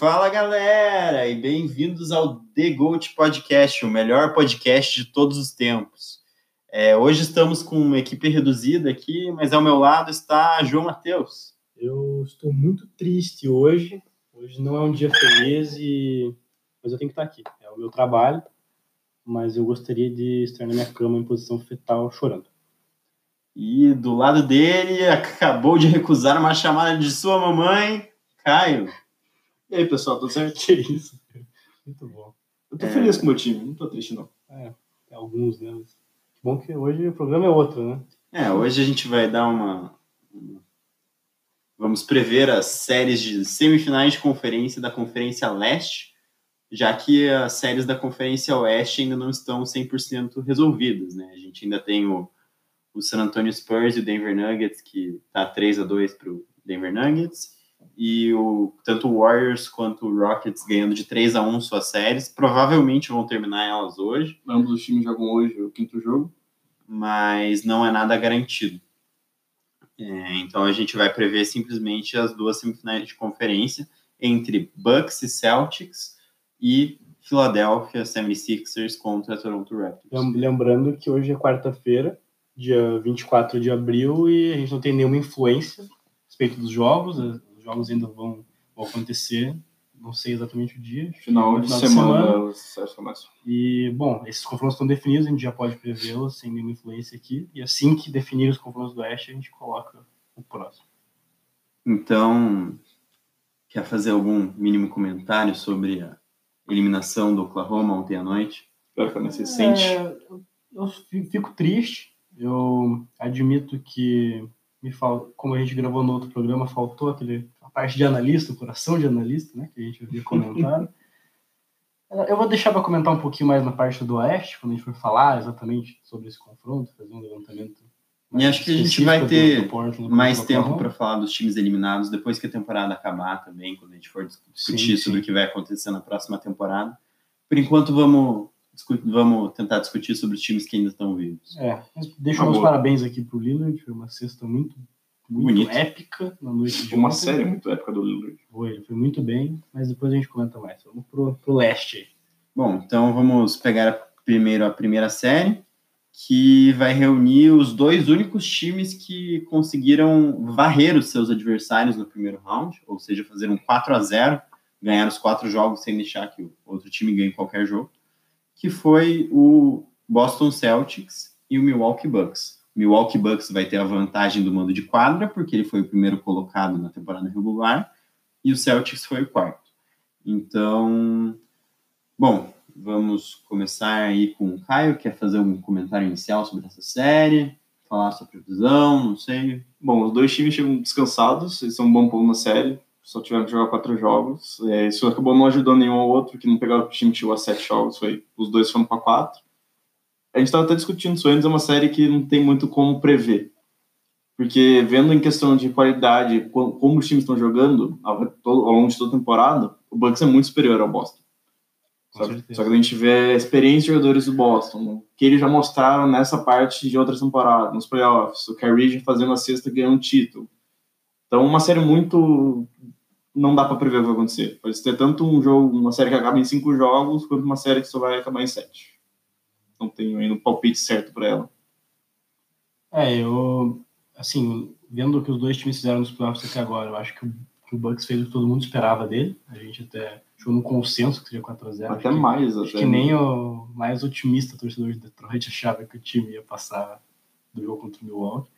Fala, galera, e bem-vindos ao The Goat Podcast, o melhor podcast de todos os tempos. Hoje estamos com uma equipe reduzida aqui, mas ao meu lado está João Matheus. Eu estou muito triste hoje, não é um dia feliz, mas eu tenho que estar aqui. É o meu trabalho, mas eu gostaria de estar na minha cama em posição fetal chorando. E do lado dele, acabou de recusar uma chamada de sua mamãe, Caio. E aí, pessoal, tudo certo? Que isso? Muito bom. Eu tô feliz com o meu time, não tô triste, não. É alguns, né? Que bom que hoje o programa é outro, né? Hoje a gente vai dar uma... Vamos prever as séries de semifinais de conferência da Conferência Leste, já que as séries da Conferência Oeste ainda não estão 100% resolvidas, né? A gente ainda tem o San Antonio Spurs e o Denver Nuggets, que tá 3-2 pro Denver Nuggets. E tanto o Warriors quanto o Rockets ganhando de 3-1 suas séries. Provavelmente vão terminar elas hoje. Ambos os times jogam hoje o quinto jogo. Mas não é nada garantido. Então a gente vai prever simplesmente as duas semifinais de conferência entre Bucks e Celtics e Philadelphia 76ers contra Toronto Raptors. Lembrando que hoje é quarta-feira, dia 24 de abril, e a gente não tem nenhuma influência a respeito dos jogos. Os jogos ainda vão acontecer, não sei exatamente o dia. Final de semana. E, bom, esses confrontos estão definidos, a gente já pode prevê-los sem nenhuma influência aqui. E assim que definir os confrontos do Oeste, a gente coloca o próximo. Então, quer fazer algum mínimo comentário sobre a eliminação do Oklahoma ontem à noite? Espero que ela se sente. Eu fico triste, eu admito que... Como a gente gravou no outro programa, faltou a parte de analista, o coração de analista, né, que a gente havia comentado. Eu vou deixar para comentar um pouquinho mais na parte do Oeste, quando a gente for falar exatamente sobre esse confronto, fazer um levantamento. E acho que a gente vai ter mais tempo para falar dos times eliminados depois que a temporada acabar também, quando a gente for discutir sobre o que vai acontecer na próxima temporada. Por enquanto, vamos tentar discutir sobre os times que ainda estão vivos. Deixo meus parabéns aqui pro Lillard, foi uma sexta muito épica na noite de ontem. Série muito épica do Lillard. Foi muito bem, mas depois a gente comenta mais. Vamos pro leste. Bom, então vamos pegar primeiro a primeira série, que vai reunir os dois únicos times que conseguiram varrer os seus adversários no primeiro round, ou seja, fazer um 4-0, ganhar os 4 jogos sem deixar que o outro time ganhe qualquer jogo, que foi o Boston Celtics e o Milwaukee Bucks. O Milwaukee Bucks vai ter a vantagem do mando de quadra, porque ele foi o primeiro colocado na temporada regular, e o Celtics foi o quarto. Então, bom, vamos começar aí com o Caio, quer fazer um comentário inicial sobre essa série, falar sobre a previsão, não sei. Bom, os dois times chegam descansados, eles são um bom ponto na série, só tiveram que jogar 4 jogos. Isso acabou não ajudando nenhum ao outro, que não pegaram o time que chegou a 7 jogos, os dois foram para 4. A gente estava até discutindo isso antes, é uma série que não tem muito como prever, porque vendo em questão de qualidade, como os times estão jogando ao longo de toda a temporada, o Bucks é muito superior ao Boston. Só que a gente vê a experiência de jogadores do Boston, que eles já mostraram nessa parte de outra temporada, nos playoffs, o Kyrie já fazendo a sexta ganhou um título. Então, uma série muito... Não dá para prever o que vai acontecer. Pode ter tanto uma série que acaba em 5 jogos, quanto uma série que só vai acabar em 7. Não tenho ainda um palpite certo para ela. Assim, vendo o que os dois times fizeram nos playoffs até agora, eu acho que o Bucks fez o que todo mundo esperava dele. A gente até chegou no consenso que seria 4-0. Acho que nem o mais otimista torcedor de Detroit achava que o time ia passar do jogo contra o Milwaukee.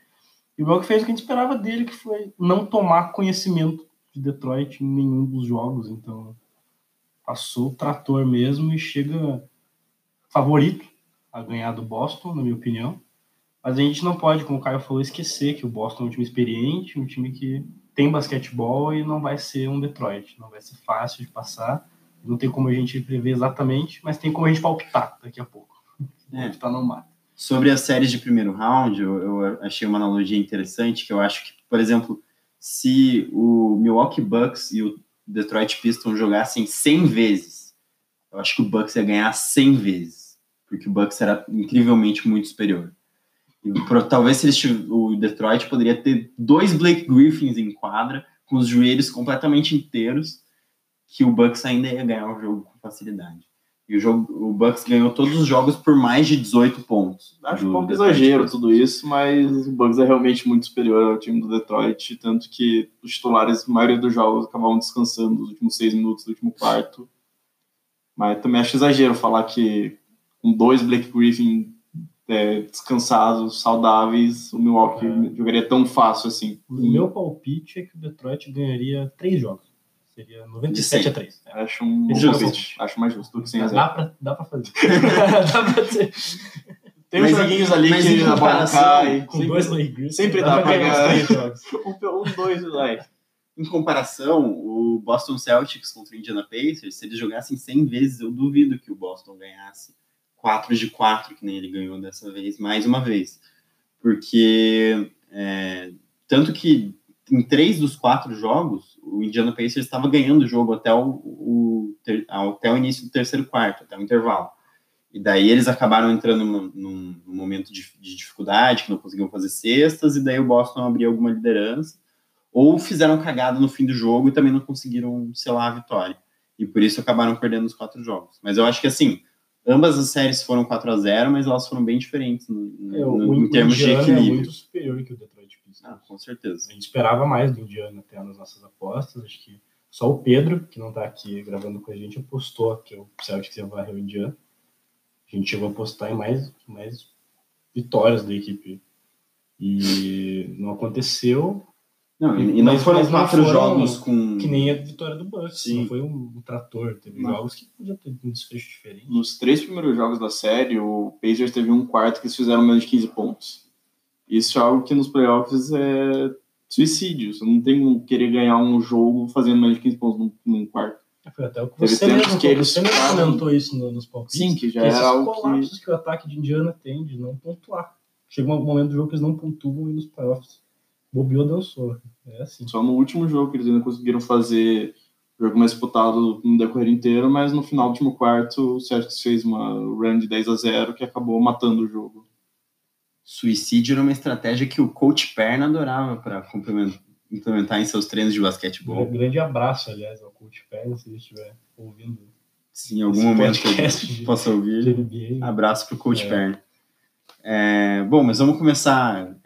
E o Milwaukee fez o que a gente esperava dele, que foi não tomar conhecimento de Detroit em nenhum dos jogos, então passou o trator mesmo e chega favorito a ganhar do Boston, na minha opinião. Mas a gente não pode, como o Caio falou, esquecer que o Boston é um time experiente, um time que tem basquetebol e não vai ser um Detroit, não vai ser fácil de passar, não tem como a gente prever exatamente, mas tem como a gente palpitar daqui a pouco. Palpitar não mata. Sobre as séries de primeiro round, eu achei uma analogia interessante, que eu acho que, por exemplo, se o Milwaukee Bucks e o Detroit Pistons jogassem 100 vezes, eu acho que o Bucks ia ganhar 100 vezes, porque o Bucks era incrivelmente muito superior. E talvez o Detroit poderia ter 2 Blake Griffins em quadra, com os joelhos completamente inteiros, que o Bucks ainda ia ganhar o jogo com facilidade. E o Bucks ganhou todos os jogos por mais de 18 pontos. Acho um pouco exagero tudo isso, mas o Bucks é realmente muito superior ao time do Detroit, tanto que os titulares, a maioria dos jogos, acabavam descansando nos últimos 6 minutos do último quarto. Mas também acho exagero falar que com 2 Blake Griffin descansados, saudáveis, o Milwaukee jogaria tão fácil assim. O meu palpite é que o Detroit ganharia 3 jogos. Seria 97-3. Acho um palpite. Acho mais justo do que 100 a 0. Dá pra fazer. Dá pra ter. Tem uns joguinhos ali que a bola cai. Com 2 Blake Griffin. Sempre dá pra ganhar 3 jogos. 1-2 like. Em comparação, o Boston Celtics contra o Indiana Pacers, se eles jogassem 100 vezes, eu duvido que o Boston ganhasse 4 de 4, que nem ele ganhou dessa vez, mais uma vez. Porque, tanto que em 3 dos 4 jogos, o Indiana Pacers estava ganhando o jogo até até o início do terceiro quarto, até o intervalo. E daí eles acabaram entrando num momento de dificuldade, que não conseguiam fazer cestas, e daí o Boston abriu alguma liderança. Ou fizeram cagada no fim do jogo e também não conseguiram selar a vitória. E por isso acabaram perdendo os 4 jogos. Mas eu acho que, assim, ambas as séries foram 4-0, mas elas foram bem diferentes em termos de equilíbrio. É muito superior que o Detroit Pistons. Ah, com certeza. A gente esperava mais do Indiana até nas nossas apostas. Acho que só o Pedro, que não está aqui gravando com a gente, apostou que o Celtics ia varrer o Indiana. A gente chegou a apostar em mais vitórias da equipe. E não aconteceu. Não, e não foram 4 jogos com... Que nem a vitória do Bucks, não foi um trator. Teve jogos que podia ter um desfecho diferente. Nos 3 primeiros jogos da série, o Pacers teve um quarto que eles fizeram menos de 15 pontos. Isso é algo que nos playoffs é suicídio. Você não tem como querer ganhar um jogo fazendo menos de 15 pontos num quarto. Foi até o que você mesmo comentou isso nos palpites. Sim, que já era algo que o ataque de Indiana tem de não pontuar. Chegou um momento do jogo que eles não pontuam e nos playoffs bobeou, dançou. É assim. Só no último jogo que eles ainda conseguiram fazer o jogo mais disputado no decorrer inteiro, mas no final do último quarto o Celtics fez uma run de 10-0 que acabou matando o jogo. Suicídio era uma estratégia que o coach Perna adorava para implementar em seus treinos de basquetebol. Um grande abraço, aliás, ao coach Perna, se ele estiver ouvindo. Sim, em algum momento que eu possa ouvir. Abraço pro coach Perna. Bom, mas vamos começar...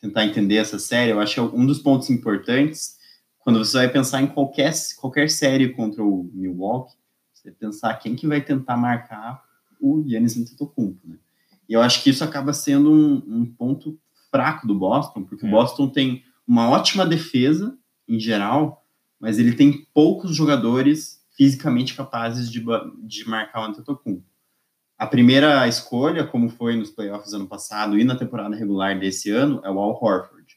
tentar entender essa série. Eu acho que é um dos pontos importantes, quando você vai pensar em qualquer série contra o Milwaukee, você vai pensar quem que vai tentar marcar o Giannis Antetokounmpo, né? E eu acho que isso acaba sendo um ponto fraco do Boston, porque o Boston tem uma ótima defesa, em geral, mas ele tem poucos jogadores fisicamente capazes de marcar o Antetokounmpo. A primeira escolha, como foi nos playoffs ano passado e na temporada regular desse ano, é o Al Horford.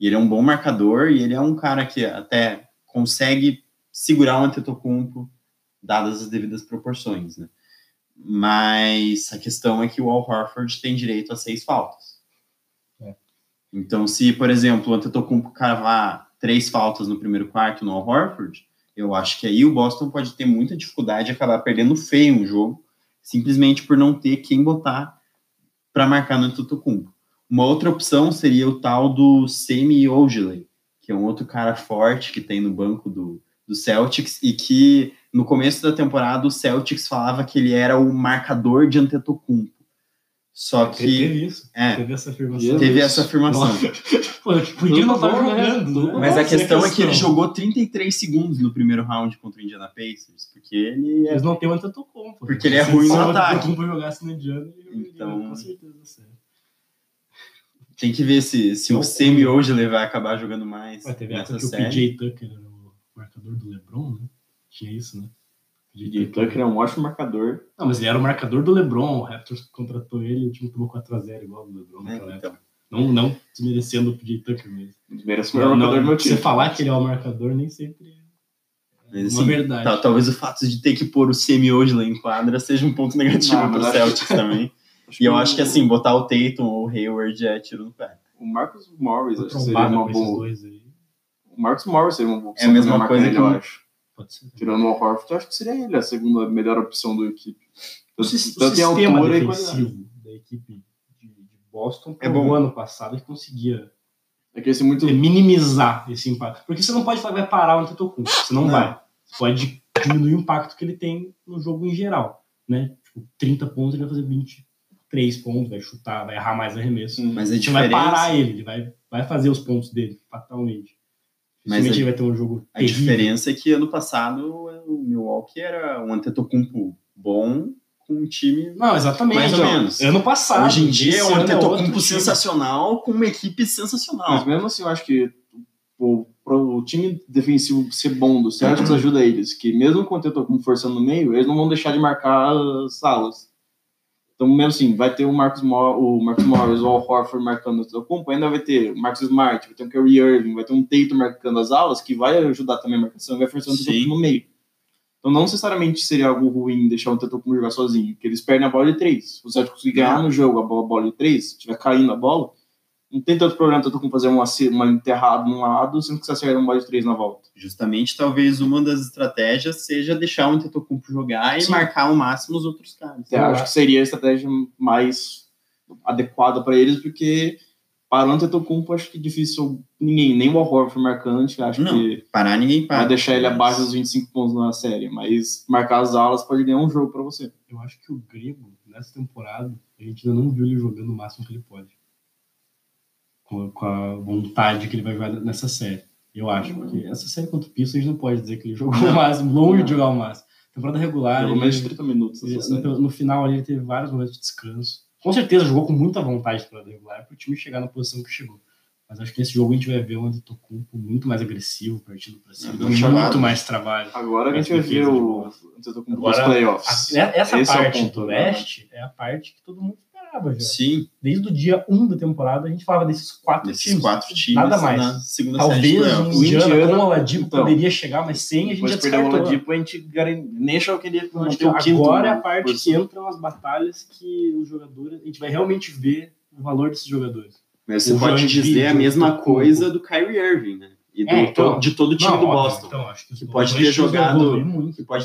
E ele é um bom marcador e ele é um cara que até consegue segurar o Antetokounmpo, dadas as devidas proporções, né? Mas a questão é que o Al Horford tem direito a 6 faltas. Então, se, por exemplo, o Antetokounmpo cravar 3 faltas no primeiro quarto no Al Horford, eu acho que aí o Boston pode ter muita dificuldade de acabar perdendo feio um jogo, simplesmente por não ter quem botar para marcar no Antetokounmpo. Uma outra opção seria o tal do Semi Ojeleye, que é um outro cara forte que tem no banco do Celtics, e que no começo da temporada o Celtics falava que ele era o marcador de Antetokounmpo. Só que... Teve essa afirmação. Podia não estar jogando. Mas a questão é que ele jogou 33 segundos no primeiro round contra o Indiana Pacers, porque ele... Eles não têm o Antetokounmpo. Porque ele é ruim no ataque. Se o jogasse no Indiana, ele iria com certeza certo. Tem que ver se o Semi Ojeleye vai acabar jogando mais nessa série. Teve que o PJ Tucker era o marcador do LeBron, né? Tinha isso, né? O Tucker é um ótimo marcador. Não, mas ele era o marcador do LeBron. O Raptors contratou ele e o time tomou 4-0 igual do LeBron. Então. Não desmerecendo o PJ Tucker mesmo. Desmerece o melhor marcador do meu time. Você falar que ele é o marcador nem sempre é uma verdade. Talvez o fato de ter que pôr o Semi Ojeleye em quadra seja um ponto negativo para o Celtics também. E eu acho que assim, botar o Tatum ou o Hayward é tiro no pé. O Marcus Morris, acho que seria uma boa. O Marcus Morris seria uma boa. É a mesma coisa que eu acho. Pode ser. Tirando o Horford, eu acho que seria ele a segunda melhor opção da equipe. O sistema defensivo da equipe de Boston, o ano passado, ele conseguia É que esse muito... minimizar esse impacto. Porque você não pode falar que vai parar o Antetokounmpo. Você não vai. Você pode diminuir o impacto que ele tem no jogo em geral, né? Tipo, 30 pontos, ele vai fazer 23 pontos, vai chutar, vai errar mais arremesso. Mas a gente vai parar ele vai fazer os pontos dele, fatalmente. Mas ele vai ter um jogo terrível. Diferença é que ano passado o Milwaukee era um Antetokounmpo bom com um time mais ou menos. Ano passado. Hoje em dia é um Antetokounmpo sensacional com uma equipe sensacional. Mas mesmo assim, eu acho que o time defensivo ser bom do Celtics ajuda eles, que mesmo com o Antetokounmpo forçando no meio, eles não vão deixar de marcar as alas. Então, mesmo assim, vai ter o Marcus Morris, o Al Horford marcando o Antetokounmpo, ainda vai ter o Marcus Smart, vai ter o Kyrie Irving, vai ter um Tatum marcando as alas, que vai ajudar também a marcação, vai forçando o Antetokounmpo no meio. Então, não necessariamente seria algo ruim deixar o Antetokounmpo jogar sozinho, porque eles perdem a bola de 3. Se você conseguir ganhar no jogo a bola de 3, se estiver caindo a bola, não tem tanto problema tanto com fazer uma enterrada num lado, sendo que você acerta um bola de 3 na volta. Justamente, talvez uma das estratégias seja deixar o Antetokounmpo jogar e marcar ao máximo os outros caras. Eu acho que seria a estratégia mais adequada para eles, porque para o Antetokounmpo acho que é difícil ninguém, nem o Horford marcante, acho que parar ninguém para. Vai deixar ele abaixo dos 25 pontos na série, mas marcar as alas pode ganhar um jogo para você. Eu acho que o Grego, nessa temporada, a gente ainda não viu ele jogando o máximo que ele pode. Com a vontade que ele vai jogar nessa série. Eu acho, porque essa série contra o Pistons a gente não pode dizer que ele jogou o máximo, longe de jogar o máximo. Temporada regular, pelo menos 30 minutos. No final ele teve vários momentos de descanso. Com certeza jogou com muita vontade na temporada regular para o time chegar na posição que chegou. Mas acho que nesse jogo a gente vai ver um Antetokounmpo muito mais agressivo, partindo para cima, muito mais trabalho. Agora a gente vai ver o Antetokounmpo nos playoffs. Essa parte do Oeste é a parte que todo mundo esperava já. Sim. Desde o dia 1 da temporada a gente falava desses 4 times. Nada mais. Na segunda talvez o Indiana com o Oladipo poderia chegar, mas sem a gente já descartou. Depois de perder o Oladipo a gente nem achou que ele ia manter o quinto. Agora é a parte que entram as batalhas que os jogadores... A gente vai realmente ver o valor desses jogadores. Mas você pode dizer a mesma coisa do Kyrie Irving, né? E de todo o time do Boston. Então, acho que pode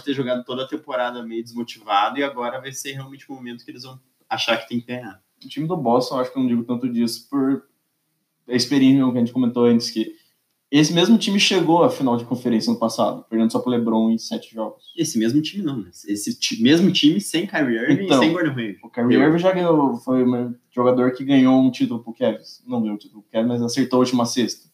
ter jogado toda a temporada meio desmotivado e agora vai ser realmente o momento que eles vão achar que tem que ganhar. O time do Boston, acho que eu não digo tanto disso por a experiência que a gente comentou antes, que esse mesmo time chegou à final de conferência ano passado, perdendo só pro LeBron em 7 jogos. Esse mesmo time não, né? Esse mesmo time sem Kyrie Irving e sem Gordon Hayward. O Kyrie Irving já ganhou, foi um jogador que ganhou um título pro Cavs. Não ganhou o título pro Cavs, mas acertou a última sexta.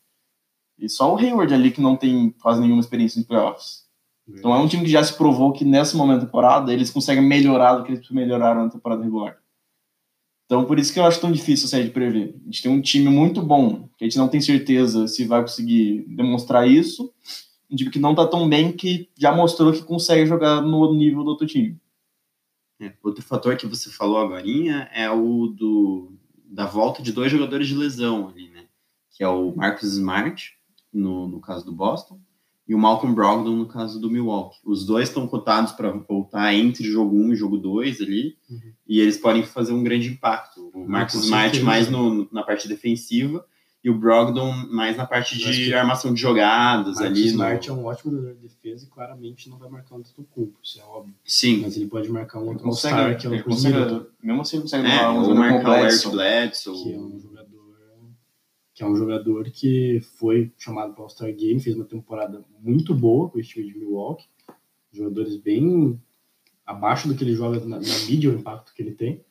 E só o Hayward ali que não tem quase nenhuma experiência em playoffs. Então é um time que já se provou que nesse momento da temporada eles conseguem melhorar do que eles melhoraram na temporada regular. Então, por isso que eu acho tão difícil a série de prever. A gente tem um time muito bom, que a gente não tem certeza se vai conseguir demonstrar isso. Um time que não tá tão bem, que já mostrou que consegue jogar no nível do outro time. Outro fator que você falou agorinha é o da volta de 2 jogadores de lesão ali, né? Que é o Marcus Smart, no caso do Boston, e o Malcolm Brogdon, no caso do Milwaukee. Os 2 estão cotados para voltar entre jogo 1 e jogo 2 ali, e eles podem fazer um grande impacto. O Marcus Smart mais na parte defensiva, e o Brogdon mais na parte de armação de jogadas. O Smart é um ótimo jogador de defesa e claramente não vai marcar um Antetokounmpo, isso é óbvio. Sim. Mas ele pode marcar um outro star, que é um jogador... Mesmo assim, ele consegue marcar o Eric Bledsoe, que é um jogador... que foi chamado para o All-Star Game, fez uma temporada muito boa com esse time de Milwaukee, jogadores bem abaixo do que ele joga na mídia, o impacto que ele tem,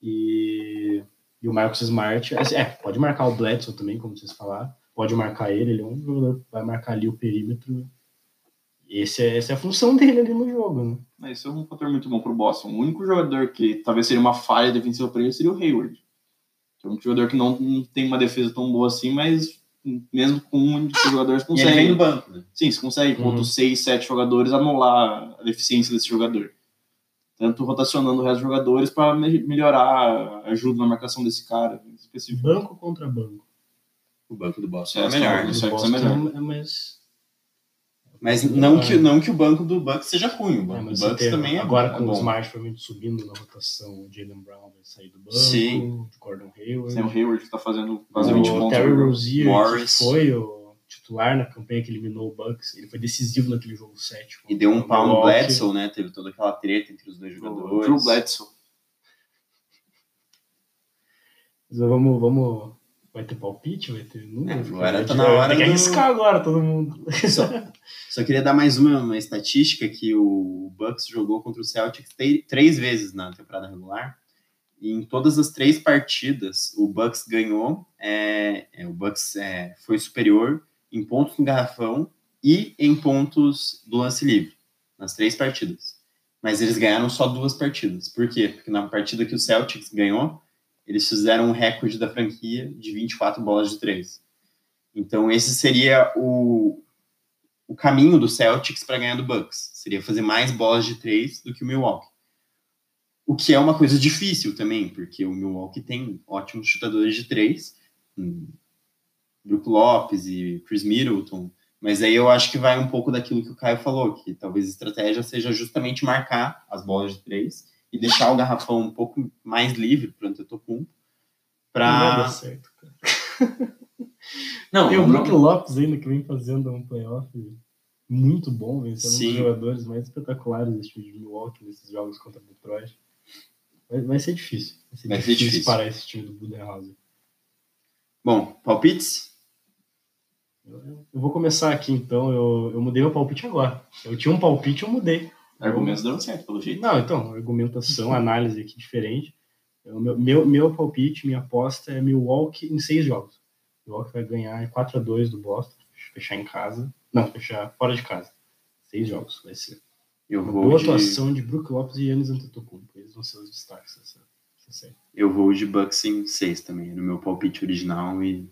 e o Marcus Smart, pode marcar o Bledsoe também, como vocês falaram, pode marcar ele é um jogador que vai marcar ali o perímetro, essa é a função dele ali no jogo, né? Esse é um fator muito bom para o Boston, o único jogador que talvez seria uma falha defensiva para ele seria o Hayward. É um jogador que não tem uma defesa tão boa assim, mas mesmo com um dos jogadores consegue. Ele vem do banco, né? Sim, você consegue, com outros 6, 7 jogadores, anular a deficiência desse jogador. Tanto rotacionando o resto dos jogadores para melhorar, ajuda na marcação desse cara específico. Banco contra banco. O banco do Boston é melhor, isso é melhor. Mas não que o banco do Bucks seja ruim. O banco do Bucks também agora com o Smart provavelmente subindo na rotação, o Jaylen Brown vai sair do banco. Sim. O Gordon Hayward. O Hayward que está fazendo quase 20 pontos. O Terry Rozier, que foi o titular na campanha que eliminou o Bucks, ele foi decisivo naquele jogo 7. E deu um pau no Bledsoe, né? Teve toda aquela treta entre os 2 jogadores. O Bledsoe. Mas vamos Vai ter palpite, vai ter número. Agora tá na hora. Tem que arriscar agora, todo mundo. Só queria dar mais uma estatística, que o Bucks jogou contra o Celtics 3 vezes na temporada regular. E em todas as 3 partidas, o Bucks ganhou. O Bucks foi superior em pontos no garrafão e em pontos do lance livre, nas 3 partidas. Mas eles ganharam só 2 partidas. Por quê? Porque na partida que o Celtics ganhou, eles fizeram um recorde da franquia de 24 bolas de 3. Então esse seria o caminho do Celtics para ganhar do Bucks. Seria fazer mais bolas de 3 do que o Milwaukee. O que é uma coisa difícil também, porque o Milwaukee tem ótimos chutadores de 3, Brook Lopez e Chris Middleton, mas aí eu acho que vai um pouco daquilo que o Caio falou, que talvez a estratégia seja justamente marcar as bolas de 3 e deixar o garrafão um pouco mais livre para o Antetokounmpo. Não deu certo, cara. Não, tem o Brook Lopez ainda, que vem fazendo um playoff muito bom, vencendo um dos jogadores mais espetaculares desse time de Milwaukee, nesses jogos contra o Detroit. Vai ser difícil. Vai ser difícil parar esse time do Budenholzer. Bom, palpites? Eu vou começar aqui, então. Eu mudei meu palpite agora. Eu tinha um palpite, eu mudei. Argumentos deram certo, pelo jeito. Não, então, argumentação, análise aqui diferente. Meu palpite, minha aposta é Milwaukee em 6 jogos. Milwaukee vai ganhar 4-2 do Boston, fechar em casa. Não, fechar fora de casa. 6 jogos vai ser. Boa atuação de Brook Lopez e Giannis Antetokounmpo. Eles vão ser os destaques essa série. Eu vou de Bucks em 6 também. Era o meu palpite original e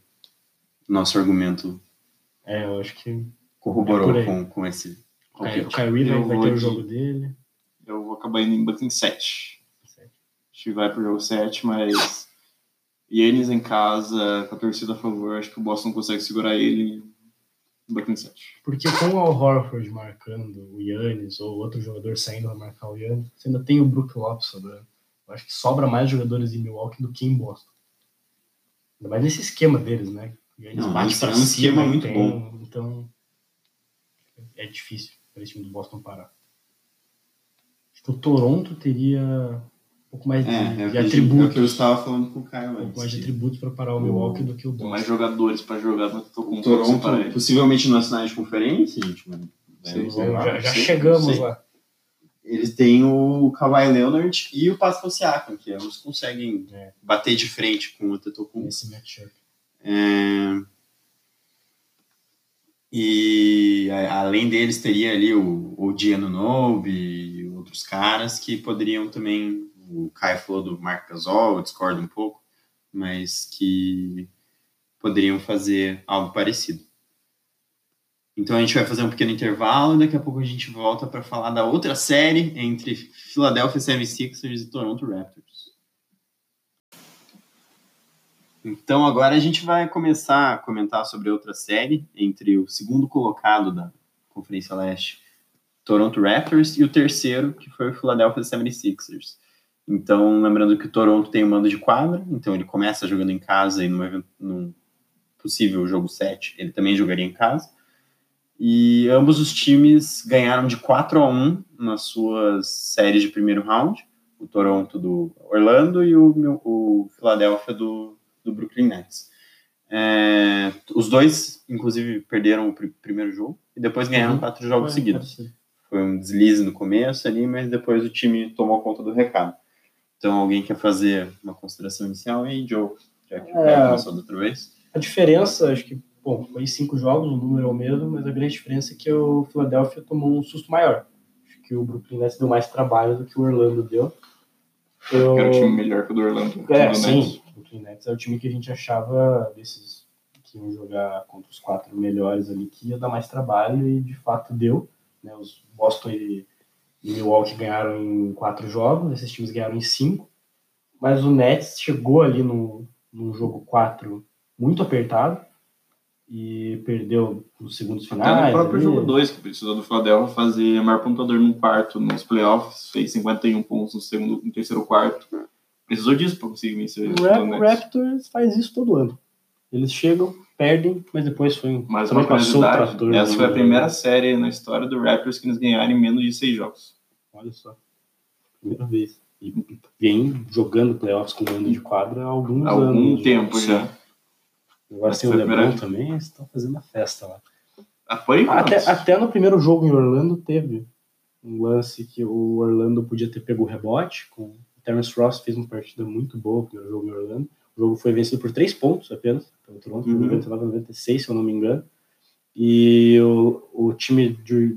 nosso argumento eu acho que corroborou com esse. O Kyrie vai ter o jogo dele. Eu vou acabar indo em Bucks em 7. A gente vai pro jogo 7, mas Giannis em casa, com a torcida a favor, acho que o Boston consegue segurar ele. Porque com o Al Horford marcando o Giannis, ou outro jogador saindo a marcar o Giannis, você ainda tem o Brook Lopez sobrando. Eu acho que sobra mais jogadores em Milwaukee do que em Boston. Ainda mais nesse esquema deles, né? O Giannis bate pra cima, esquema muito bom. Então é difícil para esse time do Boston parar. Acho que o Toronto teria um pouco mais de atributos. É o que eu estava falando com o Caio antes. Um pouco mais de atributos para parar o Milwaukee do que o Boston. Mais jogadores para jogar no Toronto. Possivelmente nas finais de conferência, gente. Chegamos lá. Eles têm o Kawhi Leonard e o Pascal Siakam, que ambos conseguem bater de frente com o Antetokounmpo. Esse matchup. E além deles teria ali o Giannunobi e outros caras que poderiam também, o Caio falou do Marc Gasol, eu discordo um pouco, mas que poderiam fazer algo parecido. Então a gente vai fazer um pequeno intervalo e daqui a pouco a gente volta para falar da outra série entre Philadelphia 76ers e Toronto Raptors. Então agora a gente vai começar a comentar sobre outra série entre o segundo colocado da Conferência Leste, Toronto Raptors, e o terceiro, que foi o Philadelphia 76ers. Então, lembrando que o Toronto tem o mando de quadra, então ele começa jogando em casa e num possível jogo 7 ele também jogaria em casa. E ambos os times ganharam de 4-1 nas suas séries de primeiro round, o Toronto do Orlando e o Philadelphia do Brooklyn Nets. Os dois, inclusive, perderam o primeiro jogo e depois ganharam 4 jogos seguidos. Foi um deslize no começo ali, mas depois o time tomou conta do recado. Então, alguém quer fazer uma consideração inicial? E Joe, já que o cara começou da outra vez. A diferença, acho que, foi 5 jogos, o número é o mesmo, mas a grande diferença é que o Philadelphia tomou um susto maior. Acho que o Brooklyn Nets deu mais trabalho do que o Orlando deu. Era um time melhor que o do Orlando. O Brooklyn Nets é o time que a gente achava desses que iam jogar contra os 4 melhores ali, que ia dar mais trabalho, e de fato deu. Né? Os Boston e Milwaukee ganharam em 4 jogos, esses times ganharam em 5, mas o Nets chegou ali no jogo 4 muito apertado e perdeu nos segundos finais. Até no próprio jogo 2, que precisou do Philadelphia fazer maior pontuador no quarto, nos playoffs, fez 51 pontos no terceiro quarto. Precisou disso para conseguir vencer. O Raptors faz isso todo ano. Eles chegam, perdem, mas depois também passou o trator. Essa foi a primeira série na história do Raptors que eles ganharam em menos de 6 jogos. Olha só. Primeira vez. E vem jogando playoffs com mando de quadra há alguns anos. Há algum tempo já. Agora sem o LeBron também, estão fazendo a festa lá. Até no primeiro jogo em Orlando teve um lance que o Orlando podia ter pego o rebote. O Terence Ross fez uma partida muito boa no primeiro jogo em Orlando. O jogo foi vencido por 3 pontos apenas, pelo Toronto, uhum. 99-96, se eu não me engano. E o time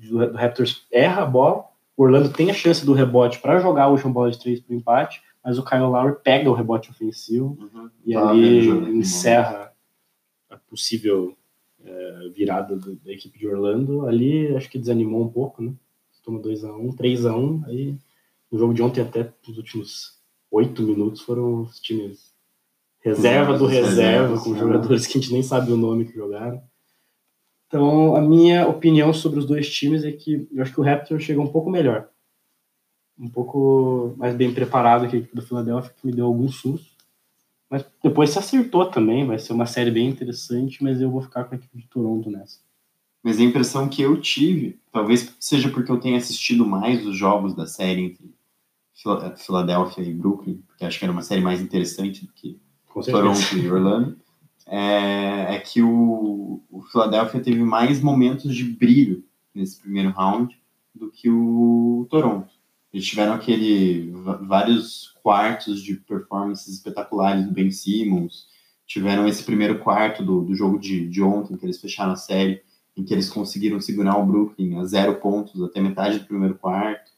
do Raptors erra a bola. O Orlando tem a chance do rebote para jogar a última bola de 3 para o empate, mas o Kyle Lowry pega o rebote ofensivo uhum. e ali encerra a possível virada da equipe de Orlando. Ali acho que desanimou um pouco, né? Toma 2-1, 3-1. Aí no jogo de ontem, até os últimos 8 minutos, foram os times reserva do reserva, com jogadores que a gente nem sabe o nome que jogaram. Então, a minha opinião sobre os dois times é que eu acho que o Raptors chega um pouco melhor, um pouco mais bem preparado que a equipe do Philadelphia, que me deu algum susto. Mas depois se acertou também, vai ser uma série bem interessante, mas eu vou ficar com a equipe de Toronto nessa. Mas a impressão que eu tive, talvez seja porque eu tenha assistido mais os jogos da série entre Philadelphia e Brooklyn, porque acho que era uma série mais interessante do que Toronto e Orlando, é que o Philadelphia teve mais momentos de brilho nesse primeiro round do que o Toronto. Eles tiveram vários quartos de performances espetaculares do Ben Simmons, tiveram esse primeiro quarto do jogo de ontem, que eles fecharam a série, em que eles conseguiram segurar o Brooklyn a 0 pontos até metade do primeiro quarto,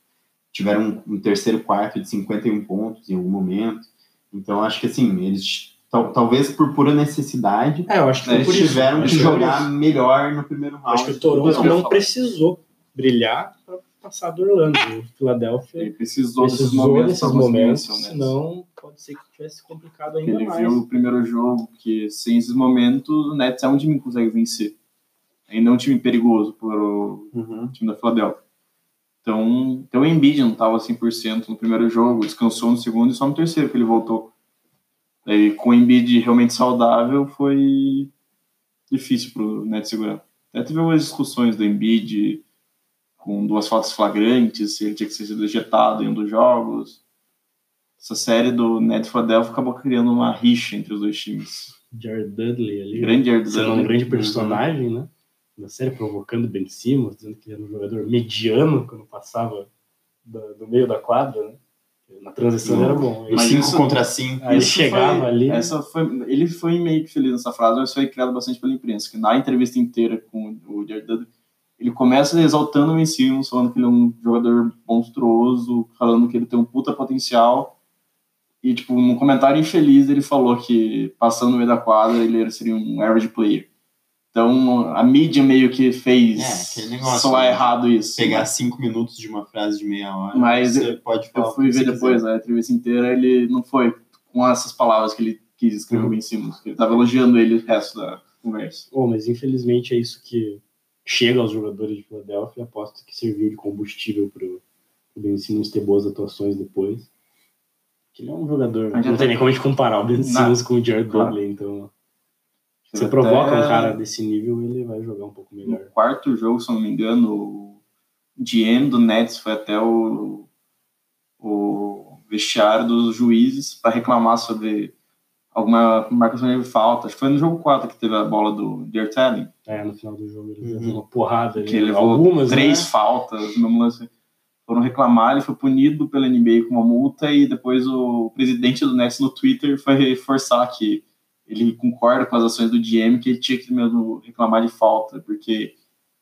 tiveram um terceiro quarto de 51 pontos em algum momento. Então, acho que assim, eles talvez por pura necessidade, eu acho que eles tiveram que jogar melhor no primeiro round. Acho que o Toronto não precisou brilhar para passar do Orlando. O Philadelphia ele precisou desses momentos, senão pode ser que tivesse complicado ainda mais. Ele viu o primeiro jogo, que sem esses momentos o Nets é um time que consegue vencer. Ainda é um time perigoso para o time da Philadelphia. Então o Embiid não estava 100% no primeiro jogo, descansou no segundo e só no terceiro que ele voltou. Daí, com o Embiid realmente saudável, foi difícil para o Nets segurar. Até teve umas discussões do Embiid com 2 faltas flagrantes, se ele tinha que ser ejetado em um dos jogos. Essa série do Nets Philadelphia acabou criando uma rixa entre os dois times. Jared Dudley ali, um grande personagem, né? Na série, provocando Ben Simmons, dizendo que ele era um jogador mediano quando passava do meio da quadra, né? Na transição era bom. Ele mas 5 contra 5. Aí ele chegava ali. Ele foi meio que feliz nessa frase, mas foi criado bastante pela imprensa, que na entrevista inteira com o Jared Dudley, ele começa exaltando o Ben Simmons, falando que ele é um jogador monstruoso, falando que ele tem um puta potencial, e tipo, num comentário infeliz, ele falou que passando no meio da quadra, ele seria um average player. Então, a mídia meio que fez soar errado isso. Pegar 5 minutos de uma frase de meia hora, mas você pode falar. Eu fui ver depois a entrevista inteira, ele não foi com essas palavras que ele quis escrever em cima. Ele estava elogiando ele o resto da conversa. Mas infelizmente é isso que chega aos jogadores de Philadelphia. Aposto que serviu de combustível para o Ben Simmons ter boas atuações depois. Que ele é um jogador... Não tem nem como a gente comparar o Ben Simmons com o Jared Dudley, então... Você provoca um cara desse nível, ele vai jogar um pouco melhor. No quarto jogo, se eu não me engano, o GM do Nets foi até o vestiário dos juízes para reclamar sobre alguma marcação de falta. Acho que foi no jogo 4 que teve a bola do Dertelling. No final do jogo ele deu uma porrada. Que ele levou algumas, 3 faltas. No lance. Foram reclamar, ele foi punido pela NBA com uma multa e depois o presidente do Nets no Twitter foi reforçar que ele concorda com as ações do GM, que ele tinha que mesmo reclamar de falta, porque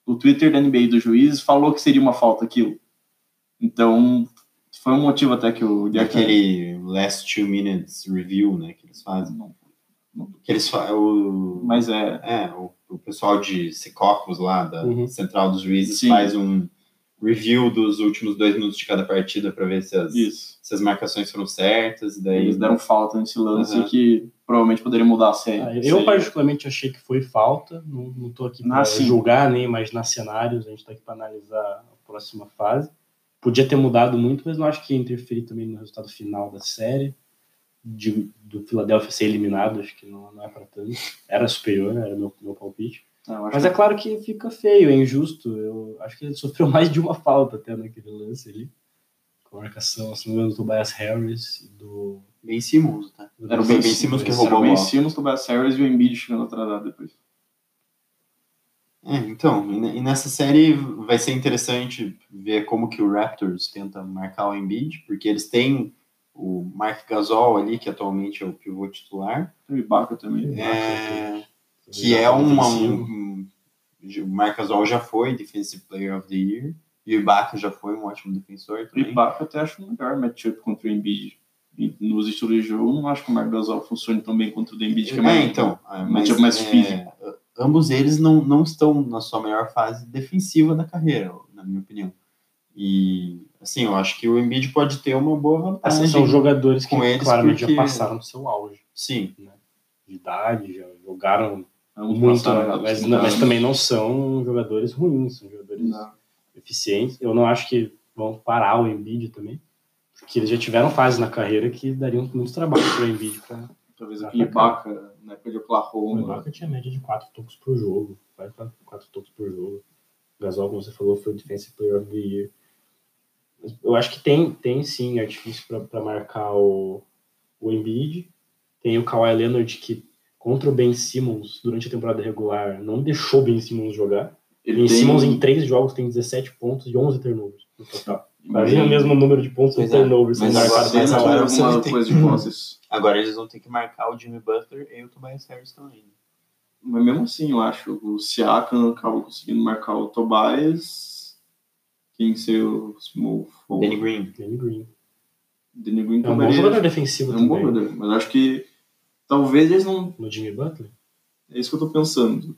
o Twitter da NBA do juiz falou que seria uma falta aquilo. Então, foi um motivo até que o... Aquele last 2 minutes review, né, que eles fazem. Que eles Mas o pessoal de Secocos lá, da Central dos Juízes, faz um review dos últimos 2 minutos de cada partida para ver se as marcações foram certas. Daí eles deram falta nesse lance que provavelmente poderia mudar a série. Eu particularmente achei que foi falta. Não estou aqui para julgar nem imaginar cenários. A gente está aqui para analisar a próxima fase. Podia ter mudado muito, mas não acho que ia interferir também no resultado final da série. Do Philadelphia ser eliminado, acho que não é para tanto. Era superior, era meu palpite. Mas é claro que fica feio, é injusto. Eu acho que ele sofreu mais de uma falta até naquele lance ali. Com a marcação, se não me engano, do Tobias Harris e do Ben Simmons, tá? Era o Ben Simmons que roubou a bola. Ben Simmons, Tobias Harris e o Embiid chegando atrasado depois. É, então, e nessa série vai ser interessante ver como que o Raptors tenta marcar o Embiid, porque eles têm o Marc Gasol ali, que atualmente é o pivô titular. O Ibaka também. Que é o Marc Gasol já foi Defensive Player of the Year, e o Ibaka já foi um ótimo defensor também. O Ibaka até acho o melhor matchup contra o Embiid. Nos estilos de jogo, eu não acho que o Marc Gasol funcione tão bem contra o Embiid, que é mais, então, matchup mais físico. Ambos eles não estão na sua melhor fase defensiva da carreira, na minha opinião. E, assim, eu acho que o Embiid pode ter uma boa vantagem. Assim, são jogadores que claramente já passaram do seu auge. Sim. Né? De idade, já jogaram muito, mas também não são jogadores ruins, são jogadores eficientes. Eu não acho que vão parar o Embiid também, porque eles já tiveram fases na carreira que dariam muito trabalho para o Embiid para... Talvez aquele Ibaka, na época de Oklahoma. O Ibaka tinha média de 4 toques por jogo. Quase 4 toques por jogo. O Gasol, como você falou, foi o Defensive Player of the Year. Eu acho que tem sim, artifício para marcar o Embiid. Tem o Kawhi Leonard, que contra o Ben Simmons, durante a temporada regular, não deixou o Ben Simmons jogar. Ben Simmons, em 3 jogos, tem 17 pontos e 11 turnovers no total. Imagina o mesmo número de pontos no turnovers. Mas agora eles vão ter que marcar o Jimmy Butler e o Tobias Harris também. Mas mesmo assim, eu acho o Siakam acaba conseguindo marcar o Tobias. Quem seu o Danny Green é um bom jogador defensivo também. É um bom jogador, mas acho que talvez eles não... No Jimmy Butler? É isso que eu tô pensando.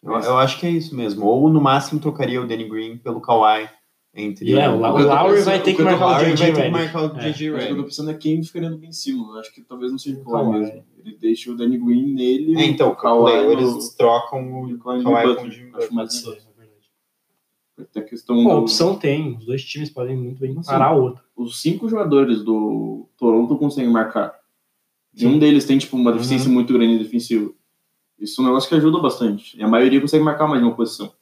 Eu acho que é isso mesmo. Ou no máximo trocaria o Danny Green pelo Kawhi. O Lowry vai ter que marcar o JJ Redick. O que eu tô pensando é quem ficaria no Ben Simmons. Acho que talvez não seja o Kawhi mesmo. Ele deixa o Danny Green nele. Então, o Kawhi eles trocam o Kawhi com o Jimmy Butler. A opção tem. Os dois times podem muito bem parar o outro. Os 5 jogadores do Toronto conseguem marcar. Um deles tem uma deficiência muito grande defensiva. Isso é um negócio que ajuda bastante. E a maioria consegue marcar mais de uma posição.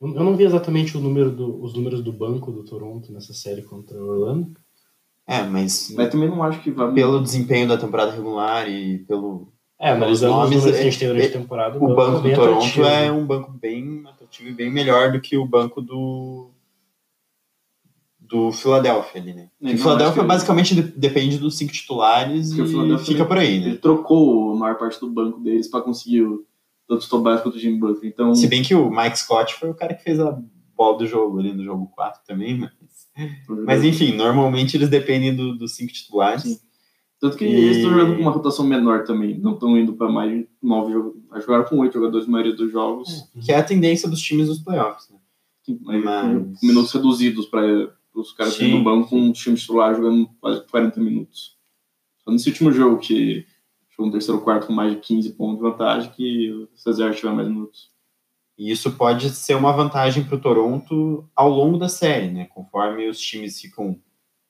Eu não vi exatamente os números do banco do Toronto nessa série contra o Orlando. Mas também não acho que vai... Pelo desempenho da temporada regular e pelo... analisando os números que a gente tem durante a temporada... O banco do Toronto atrativo, é um banco bem atrativo e bem melhor do que o banco do Philadelphia ali, né? O Philadelphia basicamente depende dos 5 titulares e fica por aí, né? Ele trocou a maior parte do banco deles para conseguir... tanto o Tobias quanto o Jimmy Butler. Então... Se bem que o Mike Scott foi o cara que fez a bola do jogo ali no jogo 4 também, mas enfim, normalmente eles dependem dos 5 titulares. Sim. Tanto que eles estão jogando com uma rotação menor também, não estão indo para mais de 9 jogadores, jogaram com 8 jogadores na maioria dos jogos. Que é a tendência dos times dos playoffs, né? Sim, mas... Minutos reduzidos para os caras saindo do banco com um time titular jogando quase 40 minutos. Só nesse último jogo que... um terceiro quarto com mais de 15 pontos de vantagem, que o César tiver mais minutos. E isso pode ser uma vantagem para o Toronto ao longo da série, né? Conforme os times ficam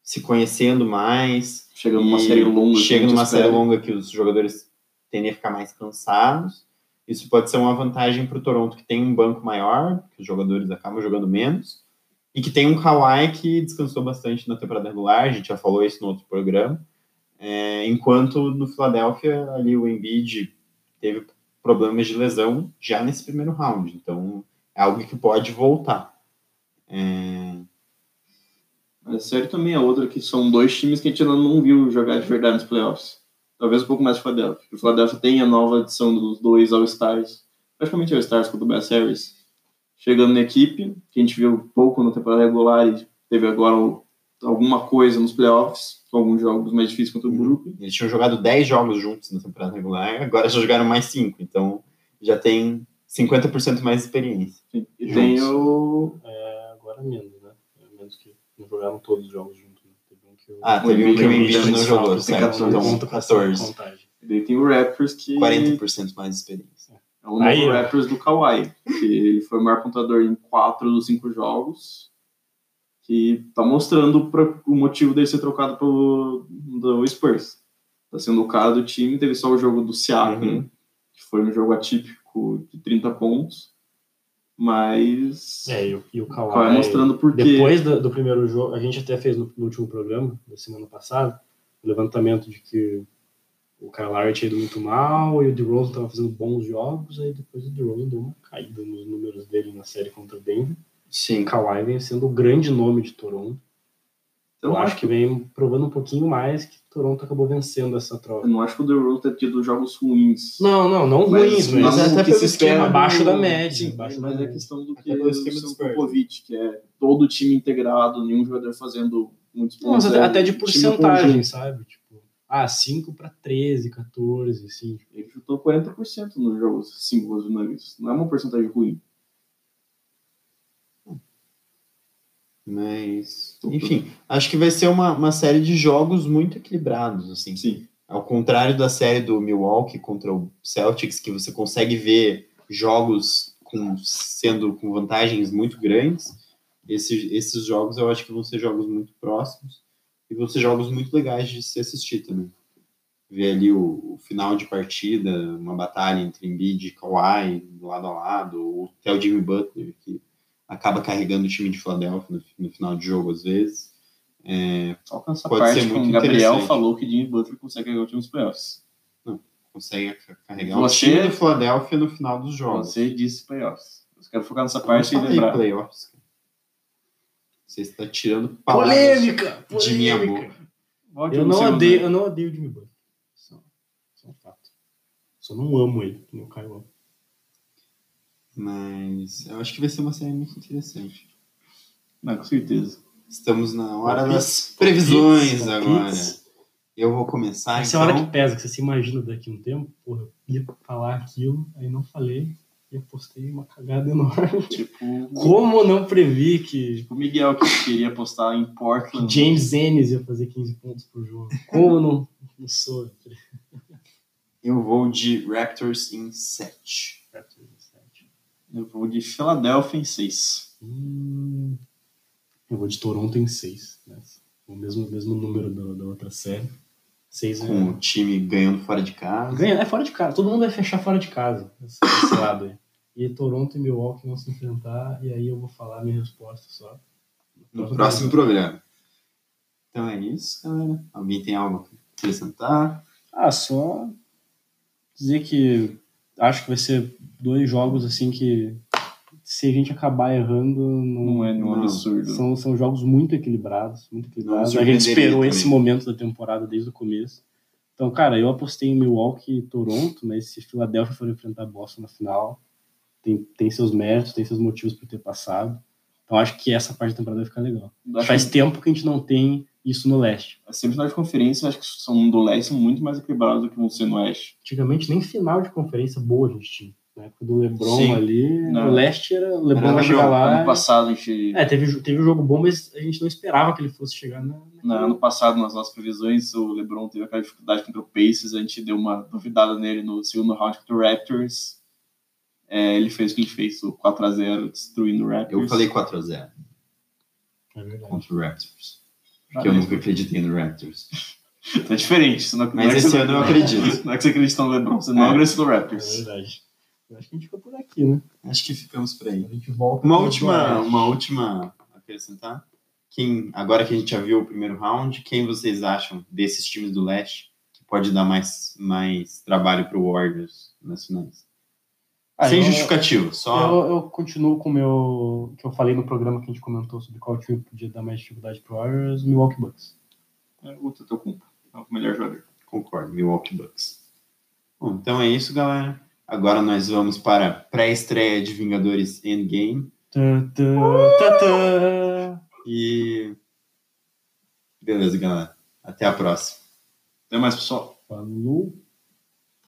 se conhecendo mais. Chega numa série longa. Chega numa série longa que os jogadores tendem a ficar mais cansados. Isso pode ser uma vantagem para o Toronto, que tem um banco maior, que os jogadores acabam jogando menos, e que tem um Kawhi que descansou bastante na temporada regular, a gente já falou isso no outro programa. Enquanto no Philadelphia ali o Embiid teve problemas de lesão já nesse primeiro round, então é algo que pode voltar. A série também é outra que são 2 times que a gente ainda não viu jogar de verdade nos playoffs, talvez um pouco mais o Philadelphia tem a nova adição dos 2 All-Stars, praticamente All-Stars com o Tobias Harris chegando na equipe, que a gente viu pouco na temporada regular e teve agora alguma coisa nos playoffs, com alguns jogos mais difíceis contra o Brooklyn. Eles tinham jogado 10 jogos juntos na temporada regular, agora já jogaram mais 5, então já tem 50% mais experiência. Sim. E tem o... agora menos, né? Menos que não jogaram todos os jogos juntos. Né? Teve um que o Embiid não jogou, certo? Então, 14. E daí tem o Raptors que... 40% mais experiência. É o novo Raptors do Kawhi, que ele foi o maior pontuador em 4 dos 5 jogos. E tá mostrando o motivo dele ser trocado do Spurs. Tá sendo o cara do time, teve só o jogo do Siakam, que foi um jogo atípico de 30 pontos. Mas... É, e o Kawhi mostrando por quê. Depois do primeiro jogo, a gente até fez no último programa, da semana passada, o levantamento de que o Kyle Lowry tinha ido muito mal e o DeRozan estava fazendo bons jogos, aí depois o DeRozan deu uma caída nos números dele na série contra o Denver. Sim. O Kawhi vem sendo o grande nome de Toronto. Então, eu acho que vem provando um pouquinho mais que Toronto acabou vencendo essa troca. Eu não acho que o DeRozan tenha tido jogos ruins. Não ruins, mas até pelo esquema abaixo da média. Mas é questão do que o esquema do Popovich, que é todo o time integrado, nenhum jogador fazendo muitos pontos. Até de porcentagem, sabe? Tipo, 5 para 13, 14, assim. Ele chutou 40% nos jogos 5 dos Nuggets. Não é uma porcentagem ruim. Mas, enfim, acho que vai ser uma série de jogos muito equilibrados, assim. Sim. Ao contrário da série do Milwaukee contra o Celtics, que você consegue ver jogos com vantagens muito grandes, esses jogos eu acho que vão ser jogos muito próximos e vão ser jogos muito legais de se assistir também. Ver ali o final de partida, uma batalha entre Embiid e Kawhi, lado a lado, ou até o Jimmy Butler, que acaba carregando o time de Philadelphia no final de jogo, às vezes. Alcança pode parte ser muito interessante. O Gabriel falou que Jimmy Butler consegue carregar o time dos playoffs. Não, consegue carregar o time do Philadelphia no final dos jogos. Você disse playoffs. Eu quero focar nessa parte e lembrar. Playoffs. Você está tirando palavras polêmica de minha boca. Eu não odeio o Jimmy Butler. Isso é um fato. Só não amo ele, que nem o Caio. Mas eu acho que vai ser uma série muito interessante. Não, com certeza. Estamos na hora das previsões agora. Eu vou começar, essa então. Essa hora que pesa, que você se imagina daqui a um tempo. Porra, eu ia falar aquilo, aí não falei. E eu postei uma cagada enorme. Tipo, como não previ que... Tipo, o Miguel que queria postar em Portland. James Ennis ia fazer 15 pontos por jogo. Como não sou? Eu vou de Raptors em 7. Eu vou de Philadelphia em 6. Eu vou de Toronto em 6. Né? O mesmo número da outra série. 6 com o time ganhando fora de casa. É fora de casa. Todo mundo vai fechar fora de casa. Esse lado aí. E Toronto e Milwaukee vão se enfrentar. E aí eu vou falar a minha resposta só. No próximo programa. Então é isso, galera. Alguém tem algo a acrescentar? Só dizer que acho que vai ser 2 jogos assim que, se a gente acabar errando, não é absurdo. São jogos muito equilibrados, muito equilibrados. A gente esperou esse momento da temporada desde o começo. Então, cara, eu apostei em Milwaukee e Toronto, mas se Philadelphia for enfrentar Boston na final, tem seus méritos, tem seus motivos por ter passado. Então acho que essa parte da temporada vai ficar legal. Faz tempo que a gente não tem isso no leste. As semifinais de conferência, acho que são do leste muito mais equilibradas do que vão ser no oeste. Antigamente nem final de conferência boa a gente tinha. Na época do LeBron, sim, ali, no leste era o LeBron vai chegar lá. Ano passado a gente... teve um jogo bom, mas a gente não esperava que ele fosse chegar na... Ano passado, nas nossas previsões, o LeBron teve aquela dificuldade contra o Pacers, a gente deu uma duvidada nele no segundo round contra o Raptors. Ele fez o que ele fez, o 4-0, destruindo o Raptors. Eu falei 4-0. É verdade. Contra o Raptors. Porque eu nunca acreditei no Raptors. Tá diferente. Você não... Mas esse ano eu acredito. Não é que você acredita no LeBron, você não acredita no Raptors. É verdade. Eu acho que a gente ficou por aqui, né? Acho que ficamos por aí. A gente volta uma última a acrescentar. Agora que a gente já viu o primeiro round, quem vocês acham desses times do leste que pode dar mais trabalho pro Warriors nas finais? Sem justificativo, só... Eu continuo com o meu... que eu falei no programa que a gente comentou sobre qual time podia dar mais dificuldade pro Warriors, Milwaukee Bucks. O Antetokounmpo é o melhor jogador. Concordo, Milwaukee Bucks. Bom, então é isso, galera. Agora nós vamos para a pré-estreia de Vingadores Endgame. E... beleza, galera. Até a próxima. Até mais, pessoal. Falou.